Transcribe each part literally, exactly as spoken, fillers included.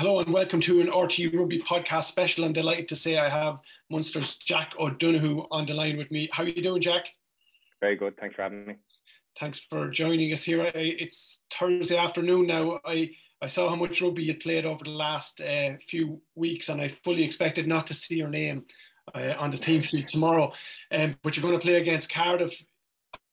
Hello and welcome to an R T É Rugby Podcast special. I'm delighted to say I have Munster's Jack O'Donoghue on the line with me. How are you doing, Jack? Very good. Thanks for having me. Thanks for joining us here. It's Thursday afternoon now. I, I saw how much rugby you played over the last uh, few weeks, and I fully expected not to see your name uh, on the team sheet tomorrow. Um, but you're going to play against Cardiff.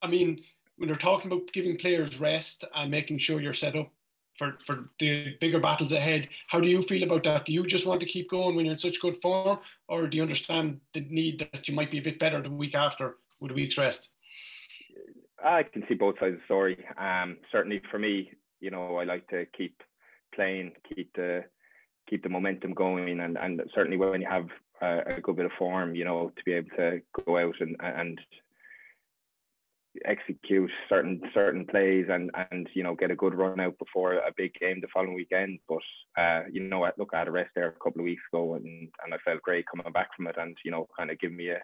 I mean, when they're talking about giving players rest and making sure you're set up For, for the bigger battles ahead, how do you feel about that? Do you just want to keep going when you're in such good form, or do you understand the need that you might be a bit better the week after with a week's rest? I can see both sides of the story. Um, certainly for me, you know, I like to keep playing, keep the keep the momentum going, and and certainly when you have a, a good bit of form, you know, to be able to go out and and. execute certain certain plays and and you know, get a good run out before a big game the following weekend. But uh you know, I look I had a rest there a couple of weeks ago, and and I felt great coming back from it, and you know, kind of giving me a,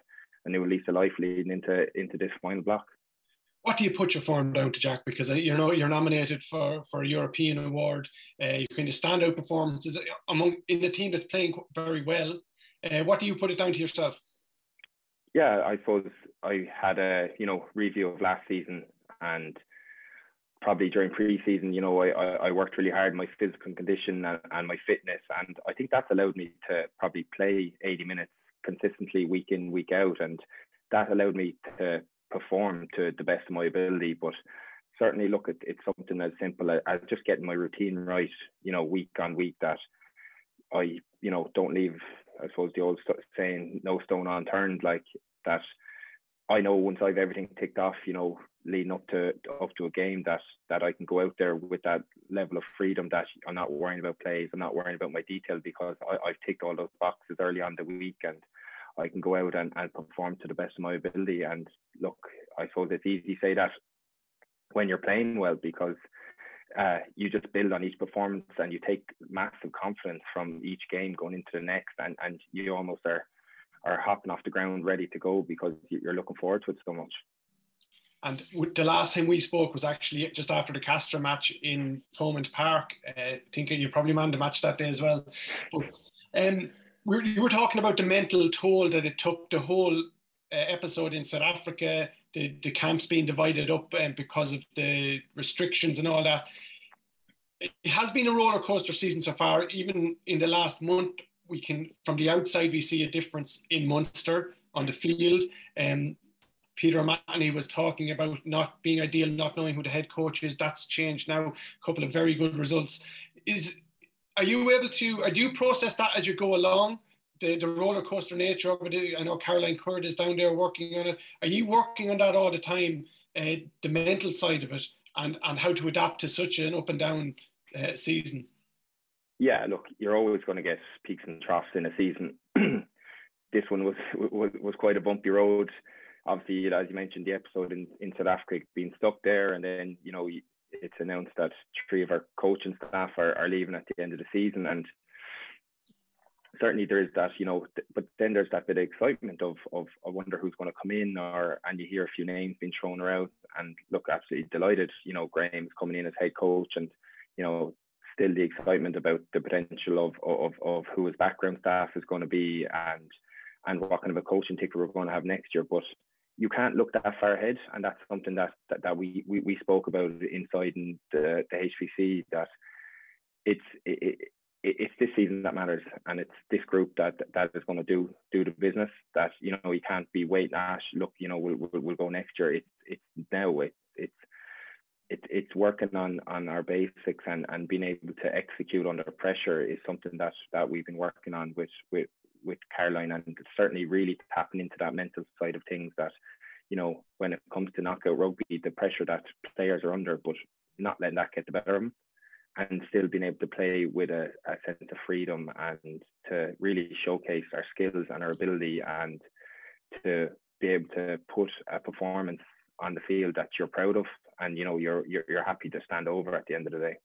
a new lease of life leading into into this final block. What do you put your form down to, Jack? Because you know, you're nominated for for a European award. Uh, you kind of stand out performances among in the team that's playing very well. Uh, what do you put it down to yourself? Yeah, I suppose I had a, you know, review of last season, and probably during pre-season, you know, I, I worked really hard on my physical condition and, and my fitness, and I think that's allowed me to probably play eighty minutes consistently week in, week out, and that allowed me to perform to the best of my ability. But certainly, look, it, it's something as simple as just getting my routine right, you know, week on week, that I, you know, don't leave, I suppose, the old saying, no stone unturned, like that. I know once I've everything ticked off, you know, leading up to up to a game, that that I can go out there with that level of freedom, that I'm not worrying about plays, I'm not worrying about my detail, because I, I've ticked all those boxes early on the week, and I can go out and, and perform to the best of my ability. And look, I suppose it's easy to say that when you're playing well, because uh, you just build on each performance, and you take massive confidence from each game going into the next, and, and you almost are are hopping off the ground ready to go, because you're looking forward to it so much. And the last time we spoke was actually just after the Castro match in Thomond Park. Uh, I think you probably manned the match that day as well. But um, we were, you were talking about the mental toll that it took, the whole uh, episode in South Africa, the, the camps being divided up um, because of the restrictions and all that. It has been a roller coaster season so far, even in the last month. We can, from the outside, we see a difference in Munster on the field. Um, Peter O'Mahony was talking about not being ideal, not knowing who the head coach is. That's changed now. A couple of very good results. Is are you able to? Do you process that as you go along? The, the roller coaster nature of it. I know Caroline Curd is down there working on it. Are you working on that all the time? Uh, the mental side of it, and and how to adapt to such an up and down uh, season. Yeah, look, you're always going to get peaks and troughs in a season. This one was, was was quite a bumpy road. Obviously, as you mentioned, the episode in, in South Africa, being stuck there, and then, you know, it's announced that three of our coaching staff are, are leaving at the end of the season. And certainly there is that, you know, but then there's that bit of excitement of, of I wonder who's going to come in, or, and you hear a few names being thrown around, and look, absolutely delighted, you know, Graeme is coming in as head coach, and, you know, still the excitement about the potential of of of who his background staff is going to be, and and what kind of a coaching ticket we're going to have next year. But you can't look that far ahead, and that's something that that, that we, we we spoke about inside in the, the H V C, that it's it, it, it's this season that matters, and it's this group that that is going to do do the business. That, you know, you can't be waiting, Ash, look, you know, we'll we'll, we'll go next year. It's it's now. It, it's It, it's working on on our basics, and, and being able to execute under pressure is something that that we've been working on with with with Caroline, and certainly really tapping into that mental side of things, that, you know, when it comes to knockout rugby, the pressure that players are under, but not letting that get the better of them, and still being able to play with a, a sense of freedom, and to really showcase our skills and our ability, and to be able to put a performance on the field that you're proud of, and you know, you're you're, you're happy to stand over at the end of the day.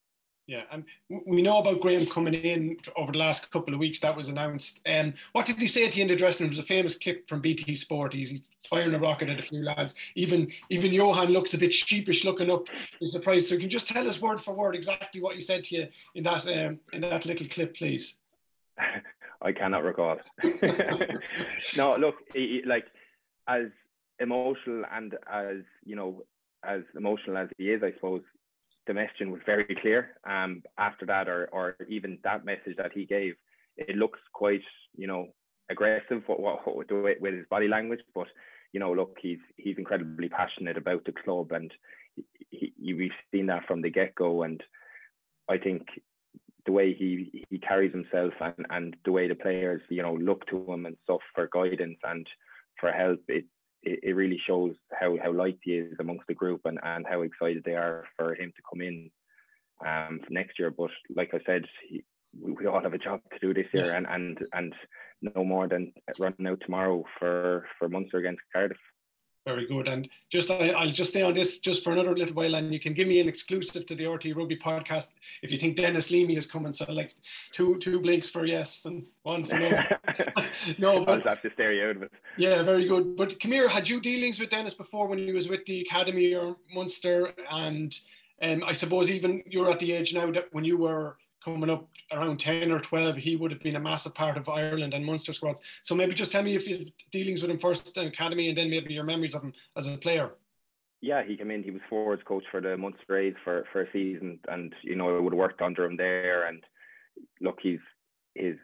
Yeah, and we know about Graeme coming in over the last couple of weeks. That was announced. Um, what did he say to you in the dressing room? There's a famous clip from B T Sport. He's, he's firing a rocket at a few lads. Even even Johan looks a bit sheepish looking up in surprise. So you can just tell us word for word exactly what he said to you in that um, in that little clip, please. I cannot recall. No, look, he, like as emotional and as you know, as emotional as he is, I suppose. The messaging was very clear. Um, after that, or or even that message that he gave, it looks quite, you know, aggressive. What what, what do it with his body language? But you know, look, he's he's incredibly passionate about the club, and he, he, we've seen that from the get go. And I think the way he he carries himself and and the way the players, you know, look to him and stuff for guidance and for help, it. It, it really shows how, how liked he is amongst the group and, and how excited they are for him to come in um, next year. But like I said, he, we all have a job to do this year and, and, and no more than running out tomorrow for, for Munster against Cardiff. Very good. And just I, I'll just stay on this just for another little while, and you can give me an exclusive to the R T É Rugby podcast if you think Dennis Leamy is coming. So like two two blinks for yes and one for no. No, but I'll have to stare you out of it. Yeah, very good. But come here, had you dealings with Dennis before when he was with the academy or Munster? And um, I suppose even you're at the age now that when you were coming up around ten or twelve, he would have been a massive part of Ireland and Munster squads. So maybe just tell me if your dealings with him first in academy and then maybe your memories of him as a player. Yeah, he came in, he was forwards coach for the Munster A's for, for a season, and you know, I would have worked under him there. And look, he's, he's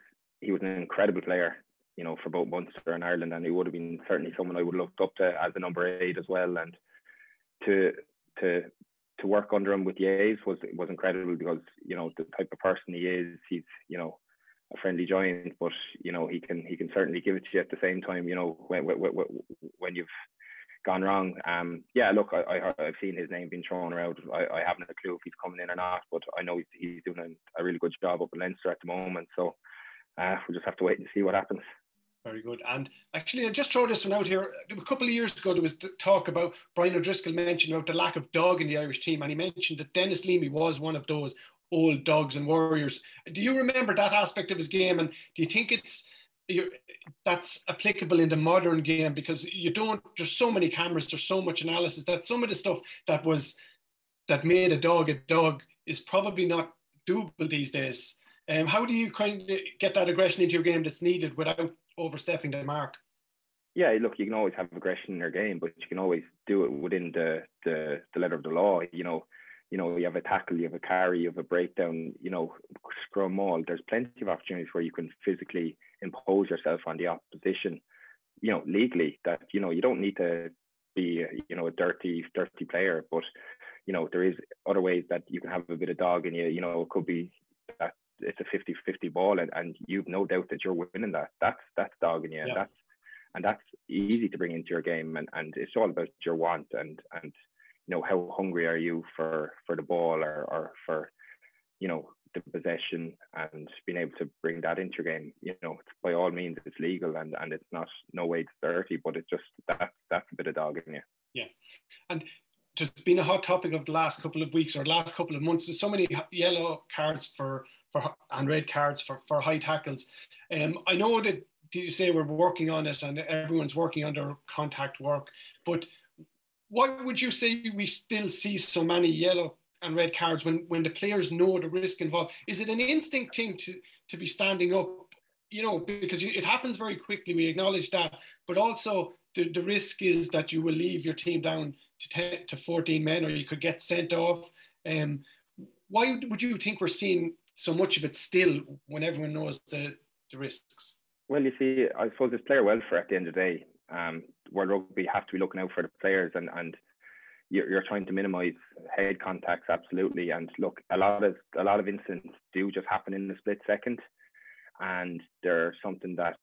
he was an incredible player, you know, for both Munster and Ireland, and he would have been certainly someone I would have looked up to as a number eight as well. And to to to work under him with the A's was was incredible, because you know the type of person he is, he's you know a friendly giant, but you know he can he can certainly give it to you at the same time, you know, when when, when you've gone wrong. Um yeah, look, I, I I've seen his name being thrown around. I, I haven't a clue if he's coming in or not, but I know he's, he's doing a really good job up in Leinster at the moment, so uh, we'll just have to wait and see what happens. Very good. And actually, I'll just throw this one out here. A couple of years ago, there was talk about, Brian O'Driscoll mentioned about the lack of dog in the Irish team, and he mentioned that Dennis Leamy was one of those old dogs and warriors. Do you remember that aspect of his game? And do you think it's that's applicable in the modern game? Because you don't, there's so many cameras, there's so much analysis, that some of the stuff that was, that made a dog a dog is probably not doable these days. Um, how do you kind of get that aggression into your game that's needed without overstepping the mark? Yeah, look, you can always have aggression in your game, but you can always do it within the, the the letter of the law. You know, you know, you have a tackle, you have a carry, you have a breakdown. You know, scrum all. There's plenty of opportunities where you can physically impose yourself on the opposition. You know, legally, that you know you don't need to be you know a dirty dirty player, but you know there is other ways that you can have a bit of dog in you. You know, it could be that it's a fifty fifty ball and, and you've no doubt that you're winning that. That's that's dogging you. Yeah. That's and that's easy to bring into your game, and, and it's all about your want and and you know how hungry are you for, for the ball or, or for you know the possession, and being able to bring that into your game. You know, it's, by all means it's legal and, and it's not no way it's dirty, but it's just that that's a bit of dogging you. Yeah. And there's been a hot topic of the last couple of weeks or last couple of months. There's so many yellow cards for For, and red cards for, for high tackles. Um, I know that you say we're working on it and everyone's working under contact work, but why would you say we still see so many yellow and red cards when, when the players know the risk involved? Is it an instinct thing to, to be standing up? You know, because it happens very quickly, we acknowledge that, but also the, the risk is that you will leave your team down to ten to fourteen men, or you could get sent off. Um, why would you think we're seeing so much of it still when everyone knows the, the risks? Well, you see, I suppose it's player welfare at the end of the day. Um, World Rugby have to be looking out for the players, and, and you're, you're trying to minimise head contacts, absolutely. And look, a lot of a lot of incidents do just happen in the split second, and they're something that,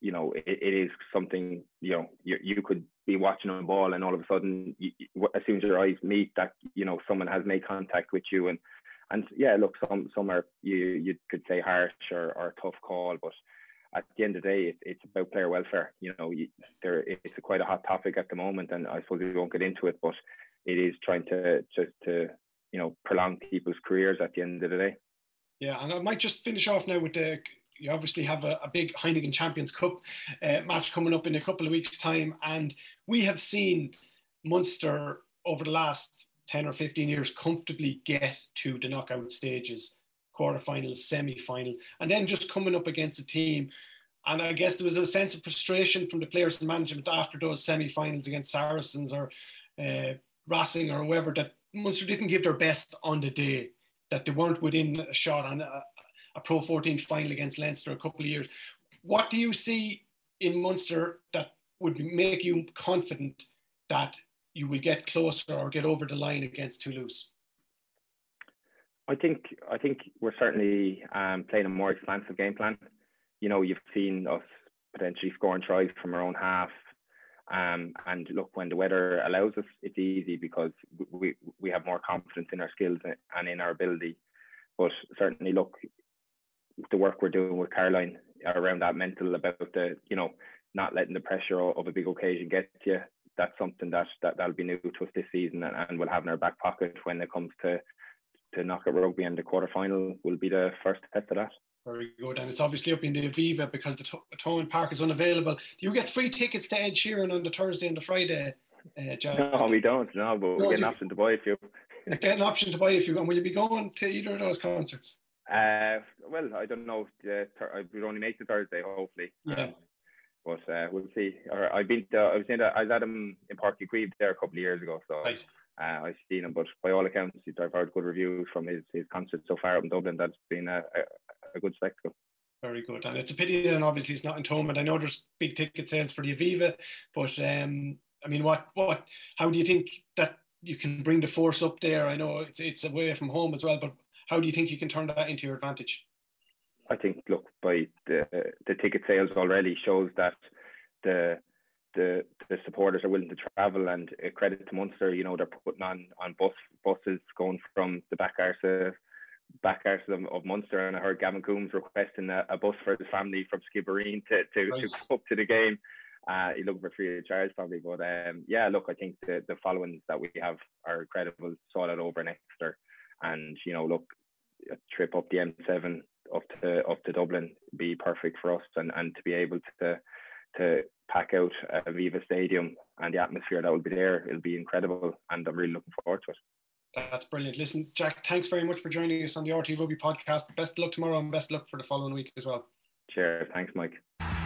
you know, it, it is something, you know, you, you could be watching a ball and all of a sudden, you, as soon as your eyes meet that, you know, someone has made contact with you. And And yeah, look, some some are you you could say harsh or, or a tough call, but at the end of the day, it, it's about player welfare. You know, you, there it's a quite a hot topic at the moment, and I suppose we won't get into it, but it is trying to just to you know, prolong people's careers at the end of the day. Yeah, and I might just finish off now with the, you obviously have a, a big Heineken Champions Cup uh, match coming up in a couple of weeks' time, and we have seen Munster over the last ten or fifteen years comfortably get to the knockout stages, quarterfinals, semi-finals, and then just coming up against a team. And I guess there was a sense of frustration from the players and management after those semi-finals against Saracens or uh, Racing or whoever, that Munster didn't give their best on the day, that they weren't within a shot on a, a Pro fourteen final against Leinster a couple of years. What do you see in Munster that would make you confident that you will get closer or get over the line against Toulouse? I think I think we're certainly um, playing a more expansive game plan. You know, you've seen us potentially scoring tries from our own half. Um, and look, when the weather allows us, it's easy because we we have more confidence in our skills and in our ability. But certainly, look, the work we're doing with Caroline around that mental, about the, you know, not letting the pressure of a big occasion get to you, that's something that, that, that'll be new to us this season, and, and we'll have in our back pocket when it comes to, to knockout rugby, and the quarterfinal will be the first test of that. Very good. And it's obviously up in the Aviva because the Thomond Park is unavailable. Do you get free tickets to Ed Sheeran on the Thursday and the Friday, uh, Jack? No, we don't. No, but no, we get an option to buy a few. Get an option to buy a few. And will you be going to either of those concerts? Uh, well, I don't know. Uh, th- we'll only make the Thursday, hopefully. Yeah. Um, but uh, we'll see. Or I've been to, I was in, I was at him in Portlaoise there a couple of years ago. So. Right. Uh, I've seen him, but by all accounts, I've heard good reviews from his, his concert so far up in Dublin. That's been a, a, a good spectacle. Very good. And it's a pity then, obviously, it's not in Thomond. I know there's big ticket sales for the Aviva, but um, I mean, what, what, how do you think that you can bring the force up there? I know it's, it's away from home as well, but how do you think you can turn that into your advantage? I think, look, by the, the ticket sales already shows that the The, the supporters are willing to travel, and uh, credit to Munster, you know, they're putting on on bus buses going from the back arse back arse of, of Munster, and I heard Gavin Coombs requesting a, a bus for his family from Skibbereen to to, nice. to go up to the game. Uh, he's looking for free of charge probably, but um, yeah, look, I think the, the followings that we have are incredible, saw that over in Exeter, and you know, look, a trip up the M seven up to up to Dublin would be perfect for us, and, and to be able to to pack out Aviva Stadium and the atmosphere that will be there, it'll be incredible, and I'm really looking forward to it. That's brilliant. Listen, Jack, thanks very much for joining us on the R T É Rugby Podcast. Best of luck tomorrow, and best of luck for the following week as well. Cheers. Thanks, Mike.